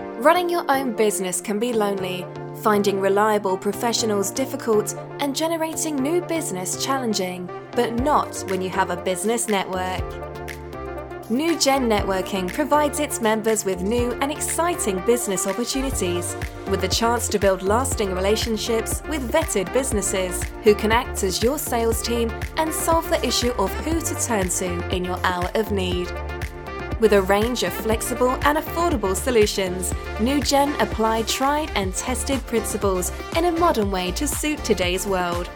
Running your own business can be lonely, finding reliable professionals difficult, and generating new business challenging, but not when you have a business network. NewGen Networking provides its members with new and exciting business opportunities, with the chance to build lasting relationships with vetted businesses who can act as your sales team and solve the issue of who to turn to in your hour of need. With a range of flexible and affordable solutions, NewGen apply tried and tested principles in a modern way to suit today's world.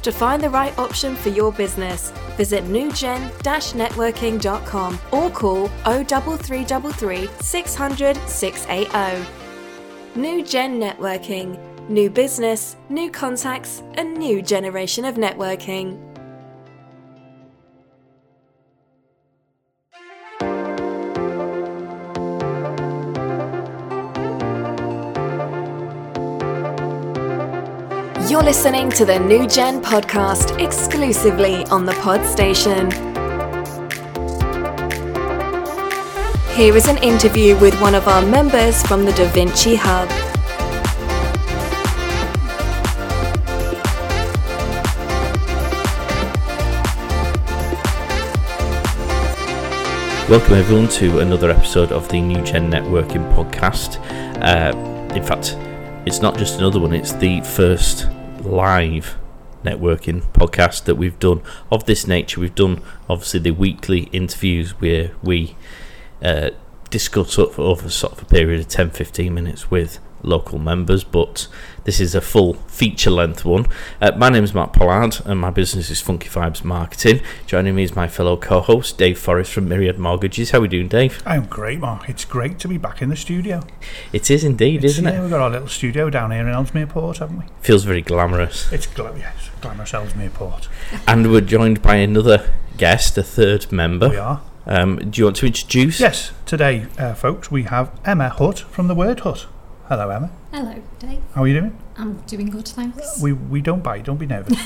To find the right option for your business, visit newgen-networking.com or call 03333 600 680. NewGen Networking. New business, new contacts, a new generation of networking. You're listening to the NewGen podcast exclusively on the Pod Station. Here is an interview with one of our members from the DaVinci Hub. Welcome everyone to another episode of the NewGen Networking podcast. In fact, it's not just another one, it's the first live networking podcast that we've done of this nature. We've done obviously the weekly interviews where we discuss over sort of a period of 10-15 minutes with local members, but this is a full feature length one. My name's Mark Pollard and my business is Funky Fibes Marketing. Joining me is my fellow co-host Dave Forrest from Myriad Mortgages. How are we doing, Dave? I'm great, Mark. It's great to be back in the studio. It is indeed, isn't it? We've got our little studio down here in Ellesmere Port, haven't we? Feels very glamorous. It's glamorous Ellesmere Port. And we're joined by another guest, a third member. We are. Do you want to introduce? Yes. Today, folks, we have Emma Hutt from The Word Hutt. Hello, Emma. Hello, Dave. How are you doing? I'm doing good, thanks. We don't bite. Don't be nervous.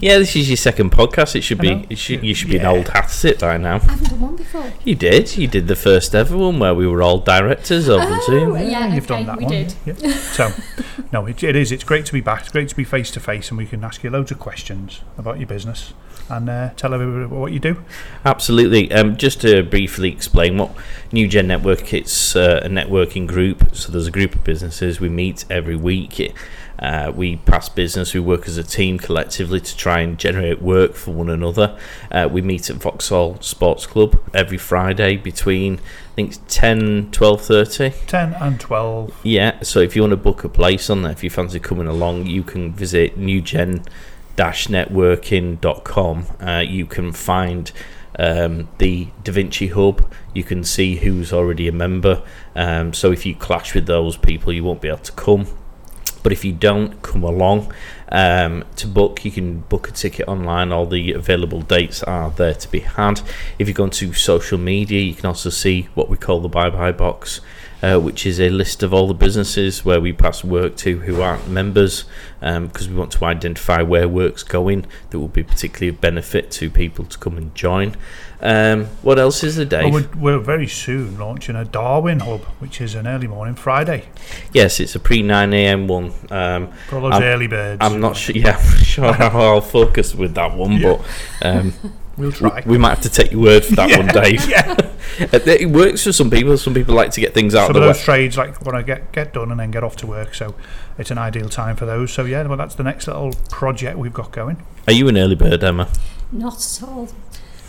Yeah, this is your second podcast. It should be. You should be an old hat at it by now. I haven't done one before. You did. You did the first ever one where we were all directors over Zoom. Yeah, you've done that we one. Did. Yeah. So, no, it is. It's great to be back. It's great to be face to face, and we can ask you loads of questions about your business and tell everybody what you do. Absolutely. Just to briefly explain what NewGen Network. It's a networking group. So there's a group of businesses. We meet every week. We pass business. We work as a team collectively to try and generate work for one another. We meet at Vauxhall Sports Club every Friday between, I think, 10 and 12:30. 10 and 12. Yeah. So if you want to book a place on there, if you fancy coming along, you can visit newgen-networking.com. You can find the DaVinci Hub. You can see who's already a member. So if you clash with those people, you won't be able to come. But if you don't come along, to book, you can book a ticket online. All the available dates are there to be had. If you go into social media, you can also see what we call the bye-bye box, which is a list of all the businesses where we pass work to who aren't members, because we want to identify where work's going that will be particularly of benefit to people to come and join. What else is there, Dave? Well, we're very soon launching a Darwin Hub, which is an early morning Friday. Yes, it's a pre-9 a.m. one. Got those early birds. I'm not sure. Yeah, I'm sure how I'll focus with that one, but we'll try. We might have to take your word for that one, Dave. Yeah. It works for some people. Some people like to get things out. Some of those trades like want to get done and then get off to work. So it's an ideal time for those. So yeah, well, that's the next little project we've got going. Are you an early bird, Emma? Not at all.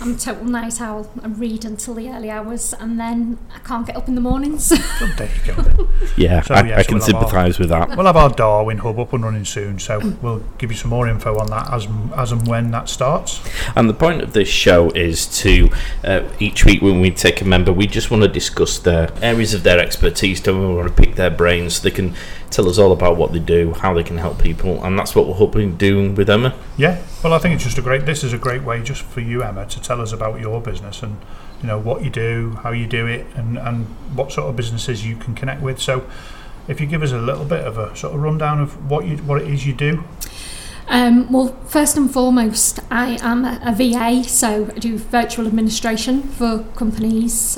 I'm a total night owl. I read until the early hours, and then I can't get up in the mornings. Oh, there you go then. Yeah, so I can sympathise with that. We'll have our Darwin Hub up and running soon, so we'll give you some more info on that as and when that starts. And the point of this show is to, each week when we take a member, we just want to discuss their areas of their expertise, don't we? We want to pick their brains so they can tell us all about what they do, how they can help people, and that's what we're hoping doing with Emma. Yeah, well, I think it's just this is a great way just for you, Emma, to tell us about your business and, you know, what you do, how you do it, and what sort of businesses you can connect with. So if you give us a little bit of a sort of rundown of what it is you do. Well, first and foremost, I am a VA, so I do virtual administration for companies.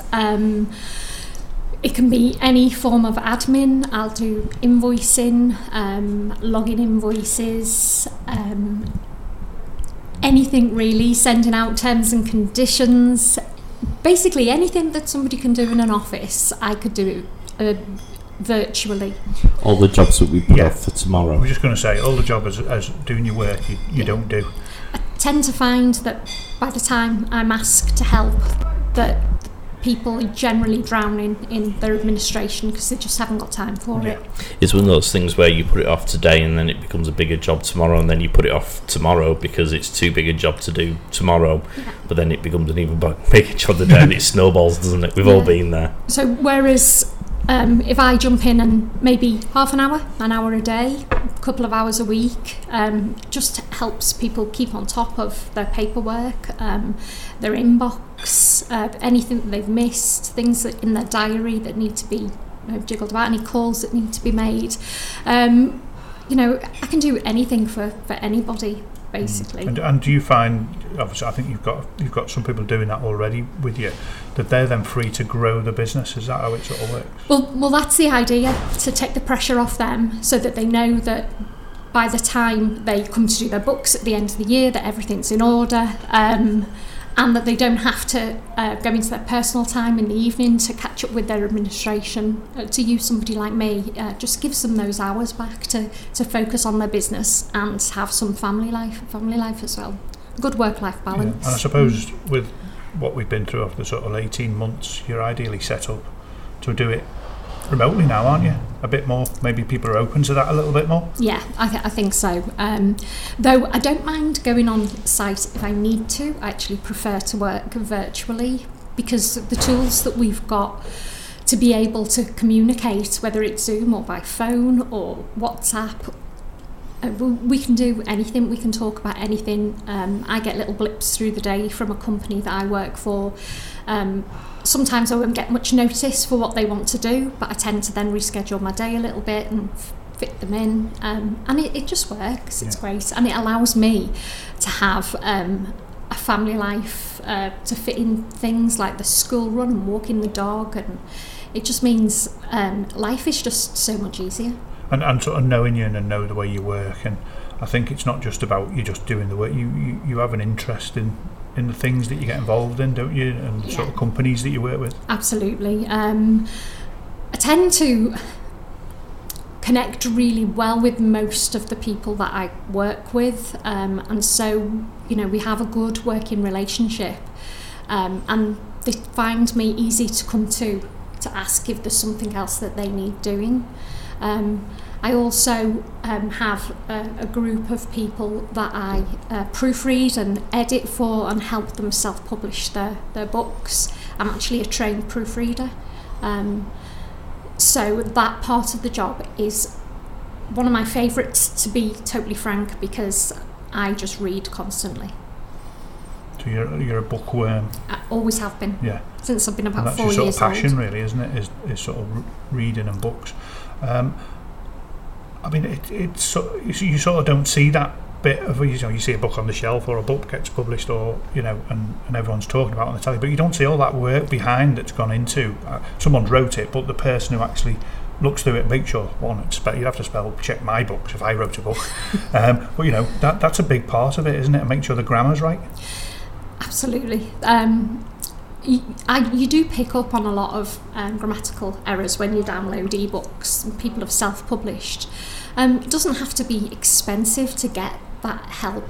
It can be any form of admin. I'll do invoicing, logging invoices, anything really, sending out terms and conditions. Basically anything that somebody can do in an office, I could do virtually. All the jobs that we put off for tomorrow. I was just going to say, all the jobs as doing your work you don't do. I tend to find that by the time I'm asked to help, that people are generally drowning in their administration because they just haven't got time for it. It's one of those things where you put it off today and then it becomes a bigger job tomorrow, and then you put it off tomorrow because it's too big a job to do tomorrow, but then it becomes an even bigger job the day, and it snowballs, doesn't it? We've all been there. So whereas if I jump in and maybe half an hour a day, a couple of hours a week, just helps people keep on top of their paperwork, their inbox, anything that they've missed, things that in their diary that need to be jiggled about, any calls that need to be made. I can do anything for anybody, basically. And do you find, obviously, I think you've got some people doing that already with you, that they're then free to grow the business? Is that how it sort of works? Well, that's the idea, to take the pressure off them so that they know that by the time they come to do their books at the end of the year, that everything's in order, and that they don't have to go into their personal time in the evening to catch up with their administration. To use somebody like me, just gives them those hours back to focus on their business and have some family life as well. Good work-life balance. Yeah. And I suppose with what we've been through over the sort of 18 months, you're ideally set up to do it remotely now, aren't you? A bit more, maybe people are open to that a little bit more. Yeah, I think so. Though I don't mind going on site if I need to. I actually prefer to work virtually because the tools that we've got to be able to communicate, whether it's Zoom or by phone or WhatsApp, we can do anything, we can talk about anything. I get little blips through the day from a company that I work for. Sometimes I won't get much notice for what they want to do, but I tend to then reschedule my day a little bit and fit them in, and it just works. It's great, and it allows me to have a family life, to fit in things like the school run and walking the dog, and it just means life is just so much easier. And sort of knowing you and know the way you work, and I think it's not just about you just doing the work. You have an interest in the things that you get involved in, don't you? And the sort of companies that you work with. Absolutely. I tend to connect really well with most of the people that I work with, and so we have a good working relationship, and they find me easy to come to ask if there's something else that they need doing. I also have a group of people that I proofread and edit for and help them self-publish their books. I'm actually a trained proofreader, so that part of the job is one of my favourites, to be totally frank, because I just read constantly. So you're a bookworm? I always have been, since I've been about 4 years old. That's your sort of passion, really, isn't it, is sort of reading and books. I mean, you sort of don't see that bit of, you see a book on the shelf or a book gets published, or and everyone's talking about it on the telly, but you don't see all that work behind that's gone into. Someone's wrote it, but the person who actually looks through it, make sure you'd have to check my books if I wrote a book. But that's a big part of it, isn't it? And make sure the grammar's right. Absolutely. You do pick up on a lot of grammatical errors when you download ebooks and people have self-published. It doesn't have to be expensive to get that help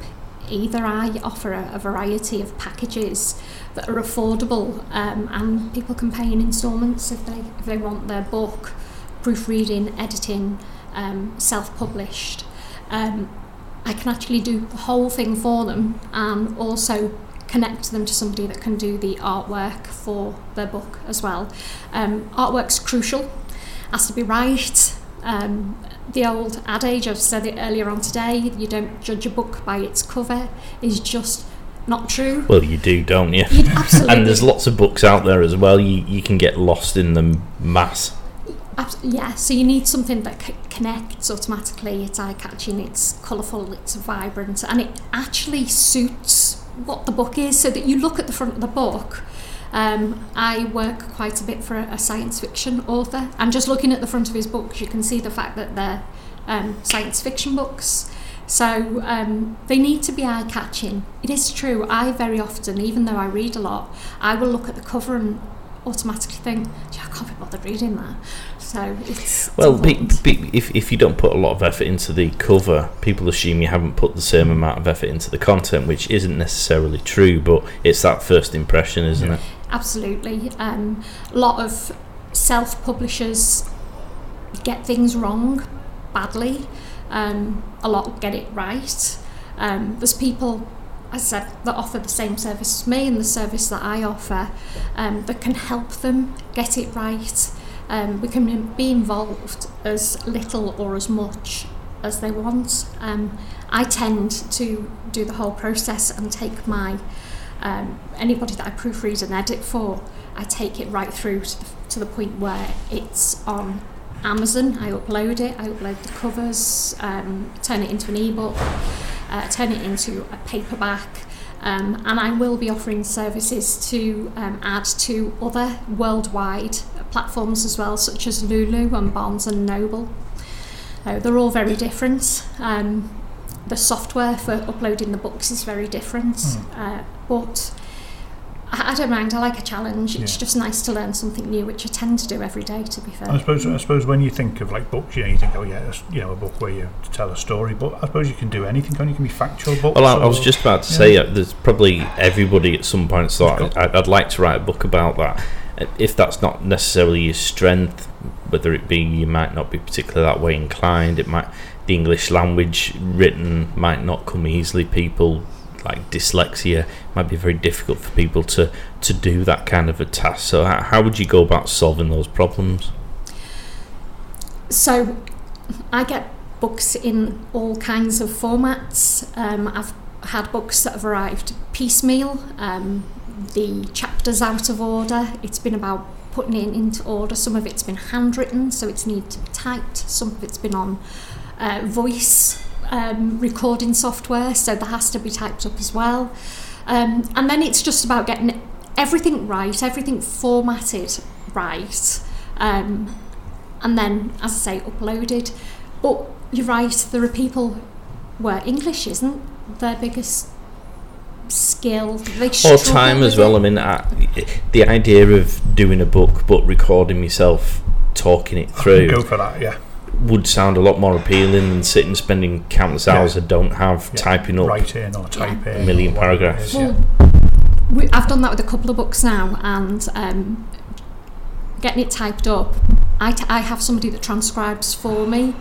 either. I offer a variety of packages that are affordable, and people can pay in instalments if they want their book, proofreading, editing, self-published. I can actually do the whole thing for them, and also connect them to somebody that can do the artwork for their book as well. Artwork's crucial, has to be right. The old adage, I've said it earlier on today, you don't judge a book by its cover, is just not true. Well, you do, don't you? Absolutely. And there's lots of books out there as well, you can get lost in the mass. Yeah, so you need something that connects automatically, it's eye-catching, it's colourful, it's vibrant, and it actually suits what the book is, so that you look at the front of the book I work quite a bit for a science fiction author, and just looking at the front of his books, you can see the fact that they're science fiction books. So they need to be eye-catching. It is true, I very often, even though I read a lot, I will look at the cover and automatically think, gee, I can't be bothered reading that. So it's well, if you don't put a lot of effort into the cover, people assume you haven't put the same amount of effort into the content, which isn't necessarily true, but it's that first impression, isn't it? Absolutely. A lot of self-publishers get things wrong badly. A lot get it right. There's people, as I said, that offer the same service as me and the service that I offer, that can help them get it right. We can be involved as little or as much as they want. I tend to do the whole process and take my anybody that I proofread and edit for, I take it right through to the point where it's on Amazon. I upload it, I upload the covers, turn it into an ebook, turn it into a paperback, and I will be offering services to add to other worldwide platforms as well, such as Lulu and Barnes and Noble. They're all very different. The software for uploading the books is very different, but I don't mind, I like a challenge. It's just nice to learn something new, which I tend to do every day, to be fair. I suppose when you think of like books, you think, a book where you tell a story, but I suppose you can do anything, can't you? It can be factual books. Well, I was just about to say, there's probably everybody at some point thought, I'd like to write a book about that. If that's not necessarily your strength, whether it be you might not be particularly that way inclined, the English language written might not come easily, people like dyslexia, it might be very difficult for people to do that kind of a task. So how would you go about solving those problems? So I get books in all kinds of formats. I've had books that have arrived piecemeal, the chapters out of order. It's been about putting it into order. Some of it's been handwritten, so it's needed to be typed. Some of it's been on voice recording software, so that has to be typed up as well, and then it's just about getting everything right, everything formatted right, and then, as I say, uploaded. But you're right, there are people where English isn't their biggest skill, or time as well. I mean, the idea of doing a book but recording yourself talking it through, go for that, would sound a lot more appealing than sitting spending countless hours I don't have typing up writing or typing a million paragraphs. I've done that with a couple of books now, and getting it typed up, I have somebody that transcribes for me,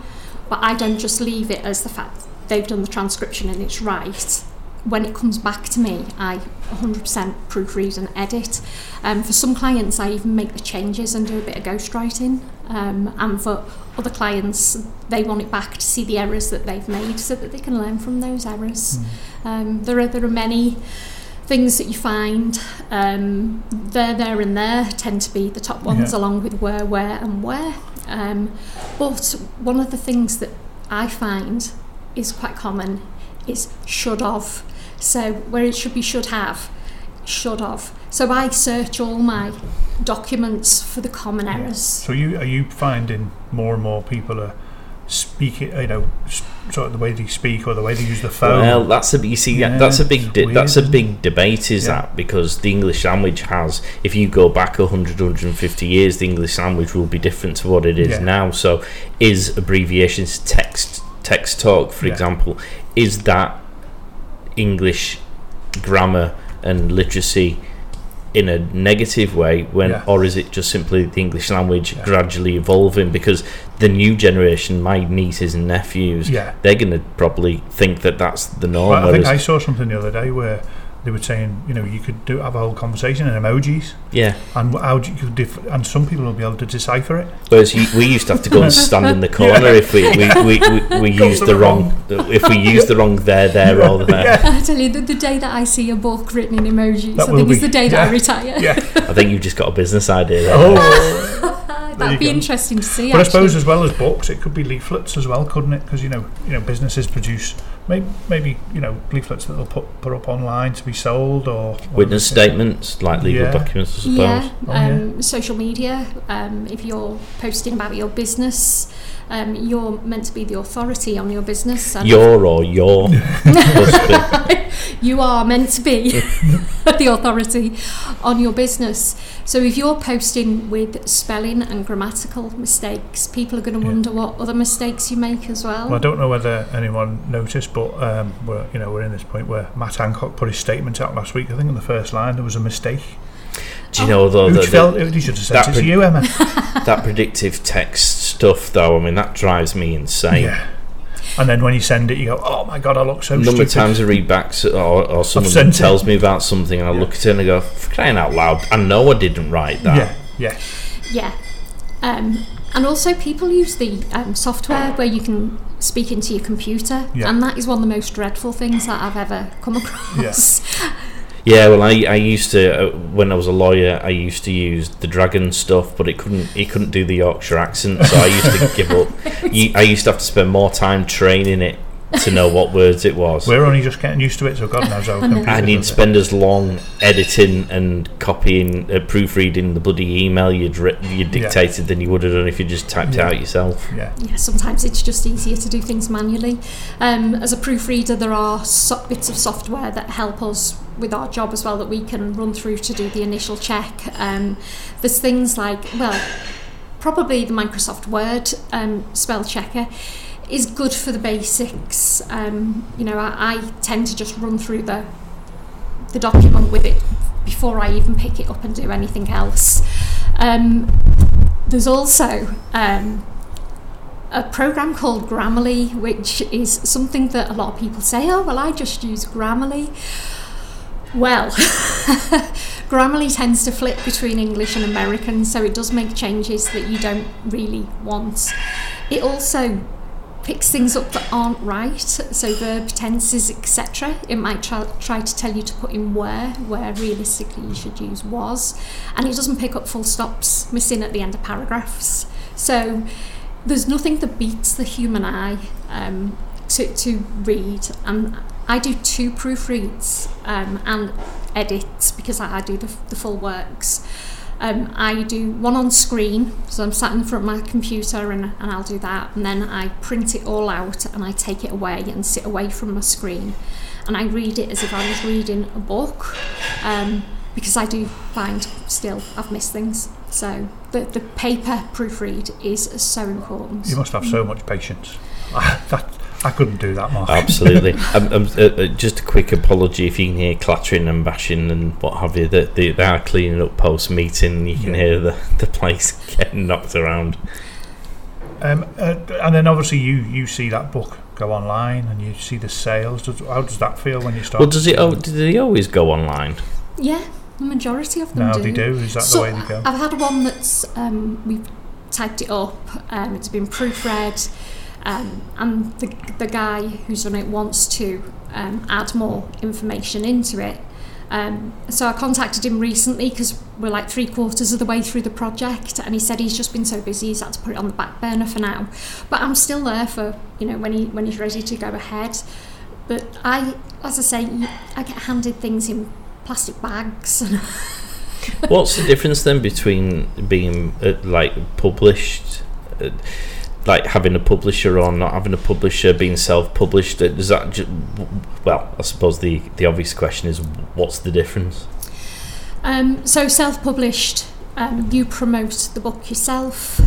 but I don't just leave it as the fact they've done the transcription and it's right. When it comes back to me, I 100% proofread and edit. For some clients, I even make the changes and do a bit of ghostwriting. And for other clients, they want it back to see the errors that they've made so that they can learn from those errors. There are many things that you find. There and there tend to be the top ones, along with where, and where. But one of the things that I find is quite common is should of. So where it should be should have, should of. So I search all my documents for the common errors. So are you finding more and more people are speaking, sort of the way they speak or the way they use the phone? Well, that's a big debate, is that, because the English language has, if you go back 100, 150 years, the English language will be different to what it is now. So is abbreviations, text talk, for example, is that English grammar and literacy in a negative way, or is it just simply the English language gradually evolving? Because the new generation, my nieces and nephews, they're going to probably think that that's the norm. Well, I think I saw something the other day where they were saying, you could have a whole conversation in emojis. Yeah. And and some people will be able to decipher it. Whereas we used to have to go and stand in the corner if we used the wrong there or there. I tell you, the day that I see a book written in emojis, I think it's the day that I retire. I think you've just got a business idea there. That'd be interesting to see. But actually, I suppose as well as books, it could be leaflets as well, couldn't it? Because businesses produce Maybe, you know, leaflets that they'll put up online to be sold, or witness statements, like legal documents, I suppose. Social media. If you're posting about your business, you're meant to be the authority on your business. You are meant to be the authority on your business. So if you're posting with spelling and grammatical mistakes, people are going to wonder what other mistakes you make as well. Well, I don't know whether anyone noticed, but we're in this point where Matt Hancock put his statement out last week. I think on the first line there was a mistake. Do you know, though, you should have said it to you, Emma. That predictive text stuff, though, I mean, that drives me insane. Yeah. And then when you send it, you go, oh my God, I look so stupid. Number of times I read back, or someone tells me about something, and I look at it and I go, for crying out loud, I know I didn't write that. Yeah. And also people use the software where you can speak into your computer, and that is one of the most dreadful things that I've ever come across. Yeah. Yeah, well, I used to, when I was a lawyer, I used to use the dragon stuff, but it couldn't do the Yorkshire accent, so I used to give up. I used to have to spend more time training it to know what words it was. We're only just getting used to it, so God knows how computer. And you'd spend as long editing and copying, proofreading the bloody email you'd dictated than you would have done if you just typed it out yourself. Yeah, sometimes it's just easier to do things manually. As a proofreader, there are bits of software that help us with our job as well, that we can run through to do the initial check. There's things like, probably the Microsoft Word spell checker is good for the basics. I tend to just run through the document with it before I even pick it up and do anything else. There's also a program called Grammarly, which is something that a lot of people say, I just use Grammarly. Well, Grammarly tends to flip between English and American, so it does make changes that you don't really want. It also picks things up that aren't right, so verb tenses, etc. It might try to tell you to put in where realistically you should use was, and it doesn't pick up full stops missing at the end of paragraphs. So there's nothing that beats the human eye to read. And I do two proofreads and edits, because I do the full works. I do one on screen, so I'm sat in front of my computer and I'll do that, and then I print it all out and I take it away and sit away from my screen, and I read it as if I was reading a book, because I do find still I've missed things. So the paper proofread is so important. You must have so much patience. I couldn't do that, Mark. Absolutely. Just a quick apology if you can hear clattering and bashing and what have you. They are cleaning up post-meeting. You can hear the place getting knocked around. And then obviously you see that book go online and you see the sales. How does that feel when you start? Well, do they always go online? Yeah, the majority of them do. No, they do. Is that the way they go? I've had one that's, we've typed it up, it's been proofread, and the guy who's done it wants to add more information into it. So I contacted him recently, because we're like 3/4 of the way through the project, and he said he's just been so busy he's had to put it on the back burner for now. But I'm still there for, when he's ready to go ahead. But I get handed things in plastic bags. What's the difference then between being published? Like having a publisher or not having a publisher, being self-published, does that I suppose the obvious question is, what's the difference? So self-published, you promote the book yourself,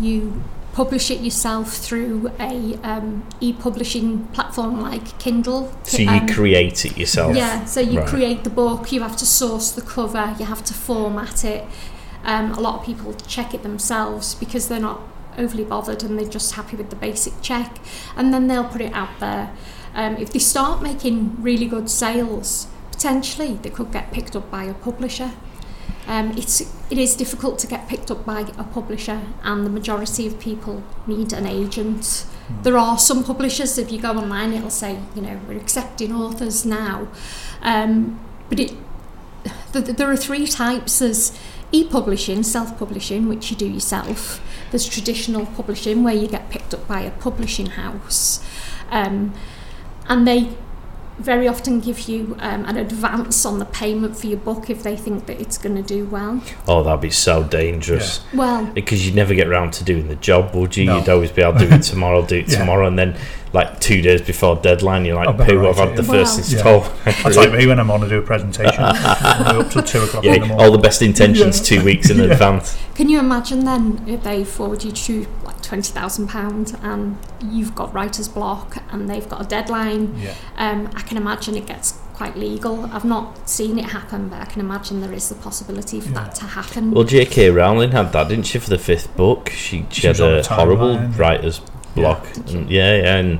you publish it yourself through a e-publishing platform like Kindle. So you create it yourself? Yeah, so you create the book, you have to source the cover, you have to format it. A lot of people check it themselves because they're not overly bothered and they're just happy with the basic check, and then they'll put it out there. If they start making really good sales, potentially they could get picked up by a publisher. It is difficult to get picked up by a publisher, and the majority of people need an agent. There are some publishers, if you go online it'll say, we're accepting authors now, but there are three types. There's e-publishing, self-publishing, which you do yourself. There's traditional publishing, where you get picked up by a publishing house, and they very often give you an advance on the payment for your book if they think that it's going to do well. Oh, that'd be so dangerous. Yeah. Well, because you'd never get around to doing the job, would you? No. You'd always be, I'll do it tomorrow, I'll do it tomorrow, and then like 2 days before deadline, you're like, poo, I've had the first install. That's like me when I'm on to do a presentation. I'm up till 2 o'clock in the morning. All the best intentions 2 weeks in advance. Can you imagine then if they forward you to like £20,000 and you've got writer's block and they've got a deadline? Yeah. I can imagine it gets quite legal. I've not seen it happen, but I can imagine there is the possibility for that to happen. Well, JK Rowling had that, didn't she, for the fifth book? She had a horrible writer's block. And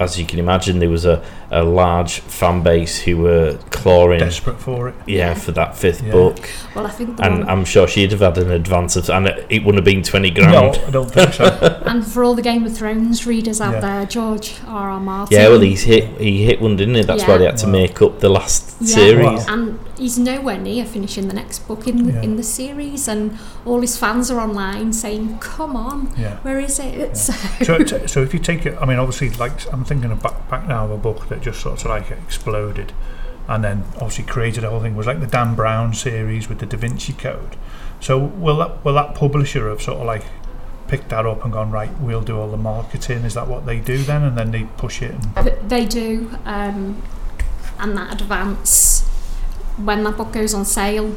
as you can imagine, there was a large fan base who were clawing, desperate for it. Yeah, for that fifth book. Well, I think, and I'm sure she'd have had an advance of, and it wouldn't have been 20 grand. No, I don't think so. And for all the Game of Thrones readers out there, George R.R. Martin. Yeah, well, he hit one, didn't he? That's why they had to make up the last series. And he's nowhere near finishing the next book in the series, and all his fans are online saying, "Come on, where is it?" Yeah. So if you take it, I mean, obviously, like I'm thinking of back now of a book that just sort of like exploded, and then obviously created the whole thing, was like the Dan Brown series with the Da Vinci Code. So will that publisher have sort of like picked that up and gone, right, we'll do all the marketing? Is that what they do then? And then they push it. They do, and that advance, when that book goes on sale,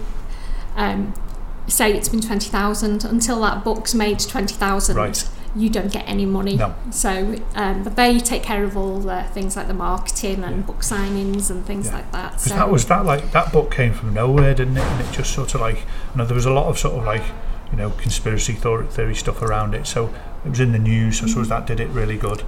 say it's been 20,000, until that book's made 20,000. Right. You don't get any money. No. So but they take care of all the things like the marketing and book signings and things like that. So that was that, like that book came from nowhere, didn't it? And it just sort of like, you know, there was a lot of sort of like, you know, conspiracy theory stuff around it. So it was in the news. So I suppose that did it really good.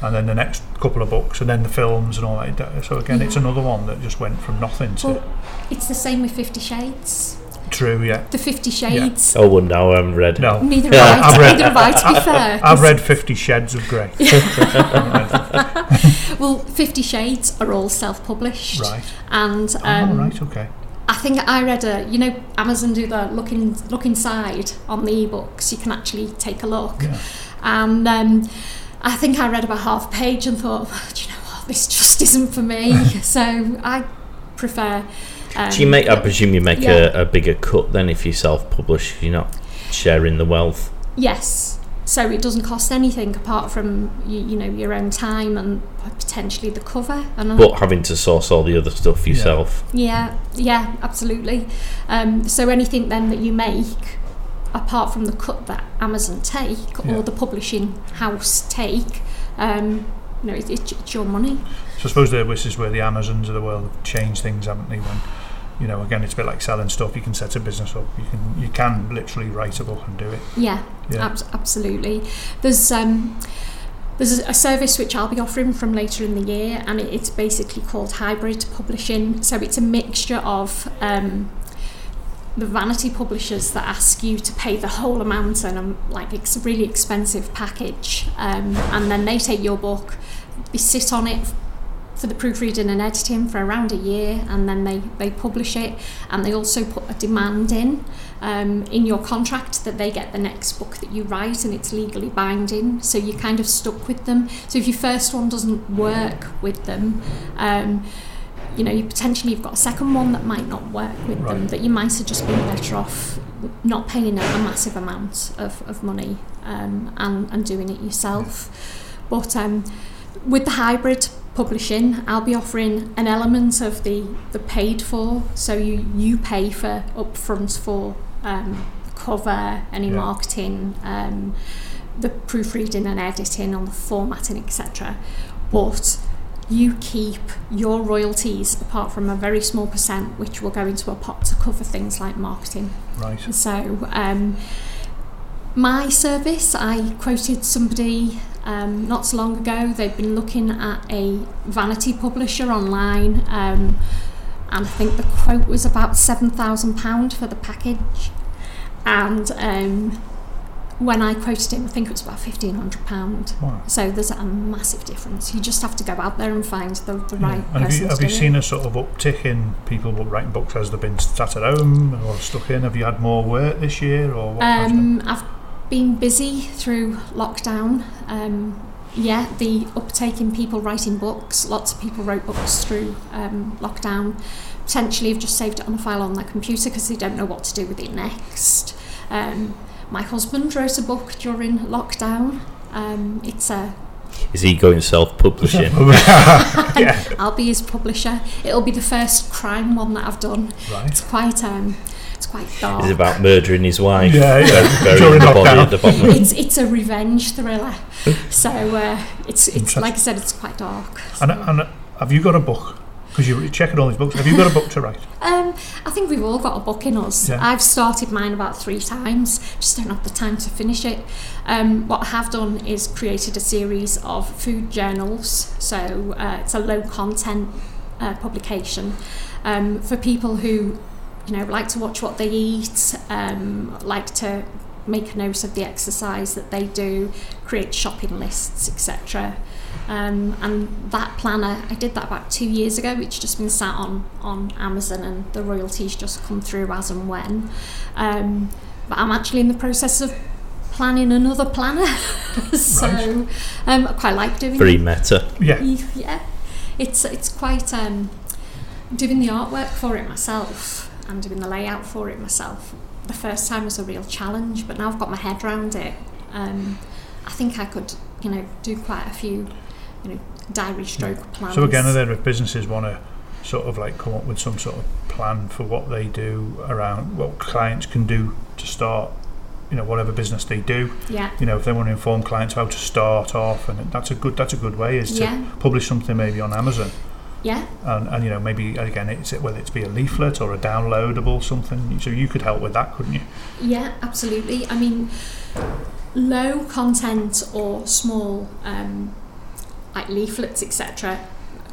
And then the next couple of books, and then the films and all that. So again, it's another one that just went from nothing to. Well, it's the same with 50 Shades. True, yeah. The 50 Shades. Yeah. Oh, well, no, I haven't read. No. Neither have I, to be fair. I've read 50 Shades of Grey. Well, 50 Shades are all self-published. Right. And, right, okay. I think I read Amazon do the look inside on the ebooks. You can actually take a look. Yeah. And I think I read about half a page and thought, well, do you know what, this just isn't for me. So I prefer... I presume you make a bigger cut then if you self-publish. You're not sharing the wealth. Yes, so it doesn't cost anything apart from your own time and potentially the cover. But having to source all the other stuff yourself. Yeah, absolutely. So anything then that you make, apart from the cut that Amazon take or the publishing house take, it's your money. So I suppose this is where the Amazons of the world have changed things, haven't they? When, you know, again, it's a bit like selling stuff. You can set a business up. You can literally write a book and do it. Yeah. Absolutely. There's a service which I'll be offering from later in the year, and it's basically called hybrid publishing. So it's a mixture of the vanity publishers that ask you to pay the whole amount and like it's a really expensive package, and then they take your book, they sit on it for the proofreading and editing for around a year, and then they publish it, and they also put a demand in your contract that they get the next book that you write, and it's legally binding, so you're kind of stuck with them. So if your first one doesn't work with them, you potentially you've got a second one that might not work with them, that you might have just been better off not paying a massive amount of money and doing it yourself. But with the hybrid publishing, I'll be offering an element of the paid for, so you pay for upfront for cover, any marketing, the proofreading and editing on the formatting, etc. But you keep your royalties apart from a very small percent which will go into a pot to cover things like marketing. Right. So my service, I quoted somebody not so long ago. They've been looking at a vanity publisher online, and I think the quote was about £7,000 for the package, and when I quoted him, I think it was about £1,500. Wow. So there's a massive difference. You just have to go out there and find the right person. Have you seen a sort of uptick in people writing books as they've been sat at home or stuck in? Have you had more work this year or what? I've been busy through lockdown. yeah, the uptake in people writing books. Lots of people wrote books through lockdown. Potentially have just saved it on a file on their computer because they don't know what to do with it next. My husband wrote a book during lockdown. It's a... Is he going self-publishing? Yeah. I'll be his publisher. It'll be the first crime one that I've done. Right. It's quite dark. It's about murdering his wife. Yeah, yeah. During the body at the bottom. It's a revenge thriller. So it's like I said, it's quite dark. So. And have you got a book? Because you're checking all these books. Have you got a book to write? I think we've all got a book in us. Yeah. I've started mine about 3 times. Just don't have the time to finish it. What I have done is created a series of food journals. So it's a low-content publication for people who, like to watch what they eat, like to make notes of the exercise that they do, create shopping lists, etc. And that planner, I did that about 2 years ago. It's just been sat on Amazon, and the royalties just come through as and when. But I'm actually in the process of planning another planner. So right. I quite like doing it. Very meta. Yeah. It's quite doing the artwork for it myself and doing the layout for it myself. The first time was a real challenge, but now I've got my head around it. I think I could, do quite a few, diary stroke plans. So again, if businesses want to sort of come up with some sort of plan for what they do around what clients can do to start, whatever business they do. Yeah. If they want to inform clients how to start off, and that's a good way is to publish something maybe on Amazon. Yeah. And maybe again, whether it's be a leaflet or a downloadable something, so you could help with that, couldn't you? Yeah, absolutely. I mean, low content or small leaflets, etc.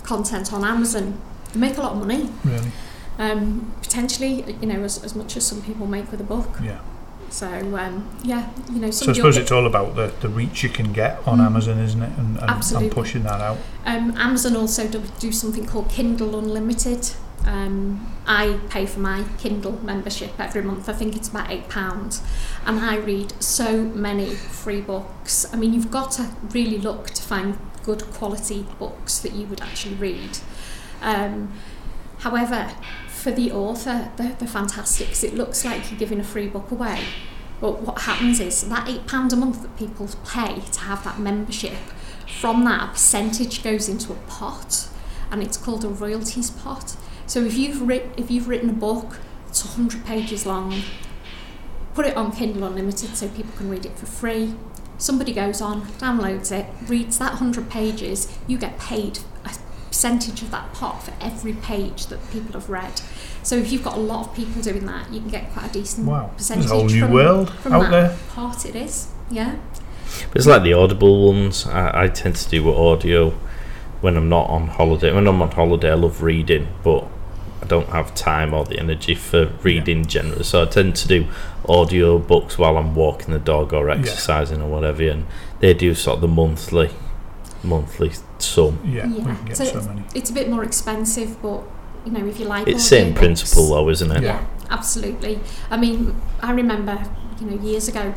content on Amazon, they make a lot of money. Really? Potentially, as much as some people make with a book. Yeah. So So I suppose it's all about the reach you can get on Amazon, isn't it? And pushing that out. Amazon also do something called Kindle Unlimited. I pay for my Kindle membership every month. I think it's about £8, and I read so many free books. I mean, you've got to really look to find good quality books that you would actually read. However, for the author, they're fantastic because it looks like you're giving a free book away. But what happens is that £8 a month that people pay to have that membership, from that a percentage goes into a pot, and it's called a royalties pot. So if you've written a book, it's 100 pages long, put it on Kindle Unlimited so people can read it for free. Somebody goes on, downloads it, reads that 100 pages, you get paid a percentage of that pot for every page that people have read. So if you've got a lot of people doing that, you can get quite a decent percentage. There's a whole new world out there. Pot it is, yeah. But it's like the Audible ones. I tend to do with audio when I'm not on holiday. When I'm on holiday, I love reading, but I don't have time or the energy for reading generally, so I tend to do audio books while I'm walking the dog or exercising or whatever, and they do sort of the monthly sum. It's a bit more expensive, but if you like, it's same principle though, isn't it? Yeah, absolutely. I mean, I remember years ago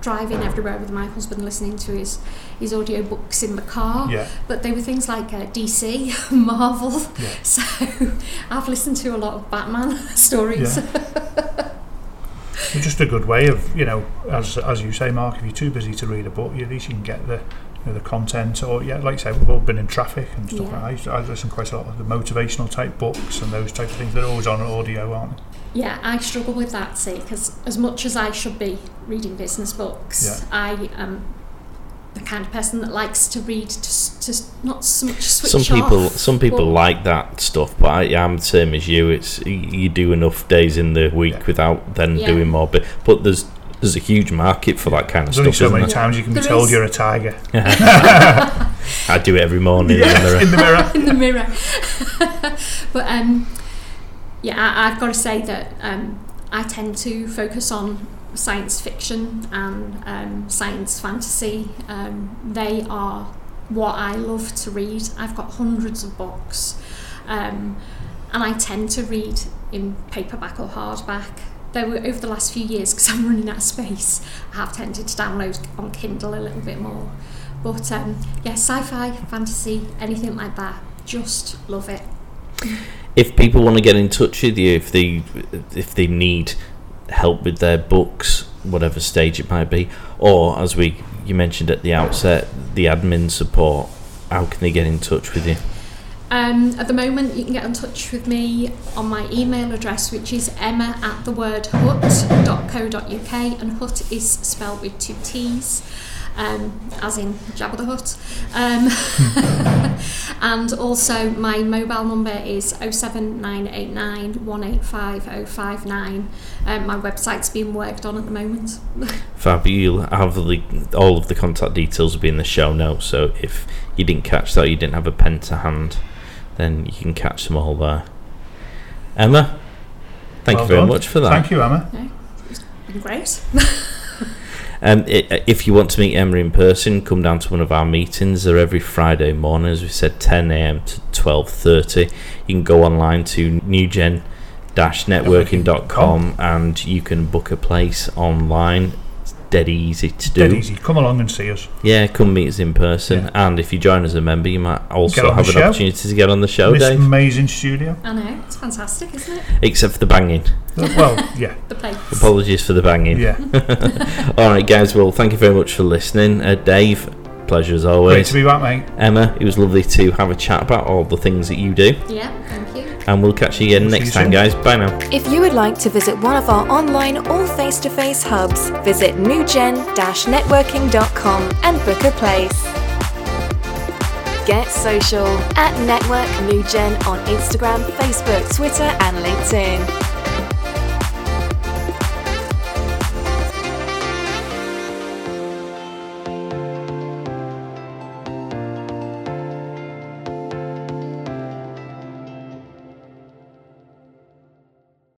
driving everywhere with my husband, listening to his audio books in the car. Yeah. But they were things like DC, Marvel. Yeah. So I've listened to a lot of Batman stories. Yeah. It's just a good way of, as you say, Mark, if you're too busy to read a book, at least you can get the content. Or like I say, we've all been in traffic and stuff. Yeah. Like I listen quite a lot of the motivational type books and those type of things. They're always on audio, aren't they? Yeah, I struggle with that, because as much as I should be reading business books, I am the kind of person that likes to read to not so much switch off. Some people like that stuff, but I'm the same as you. It's you do enough days in the week without then doing more. But there's a huge market for that kind of stuff. There's only so many times you can be told you're a tiger. I do it every morning in the mirror. But I've got to say that I tend to focus on science fiction and science fantasy. They are what I love to read. I've got hundreds of books, and I tend to read in paperback or hardback. Though over the last few years, because I'm running out of space, I have tended to download on Kindle a little bit more. But yeah, sci-fi, fantasy, anything like that, just love it. If people want to get in touch with you, if they need help with their books, whatever stage it might be, or as you mentioned at the outset, the admin support, how can they get in touch with you? At the moment, you can get in touch with me on my email address, which is emma@thewordhutt.co.uk, and Hutt is spelled with 2 T's, as in Jabba the Hutt. And also my mobile number is 07989 185 059. My website's being worked on at the moment. Fab, you'll have all of the contact details will be in the show notes, so if you didn't catch that, you didn't have a pen to hand, then you can catch them all there. Emma, thank you very much for that. Thank you, Emma. Yeah, it's been great. If you want to meet Emma in person, come down to one of our meetings. They're every Friday morning, as we said, 10 a.m. to 12:30. You can go online to newgen-networking.com and you can book a place online. Dead easy to do. Dead easy. Come along and see us. Yeah, come meet us in person. Yeah. And if you join as a member, you might also have an opportunity to get on the show, Dave. This amazing studio. I know. It's fantastic, isn't it? Except for the banging. Well, yeah. The plates. Apologies for the banging. Yeah. All right, guys. Well, thank you very much for listening. Dave, pleasure as always. Great to be back, mate. Emma, it was lovely to have a chat about all the things that you do. Yeah, thank you. And we'll catch you again next time, guys. Bye now. If you would like to visit one of our online or face-to-face hubs, visit newgen-networking.com and book a place. Get social at Network NewGen on Instagram, Facebook, Twitter and LinkedIn.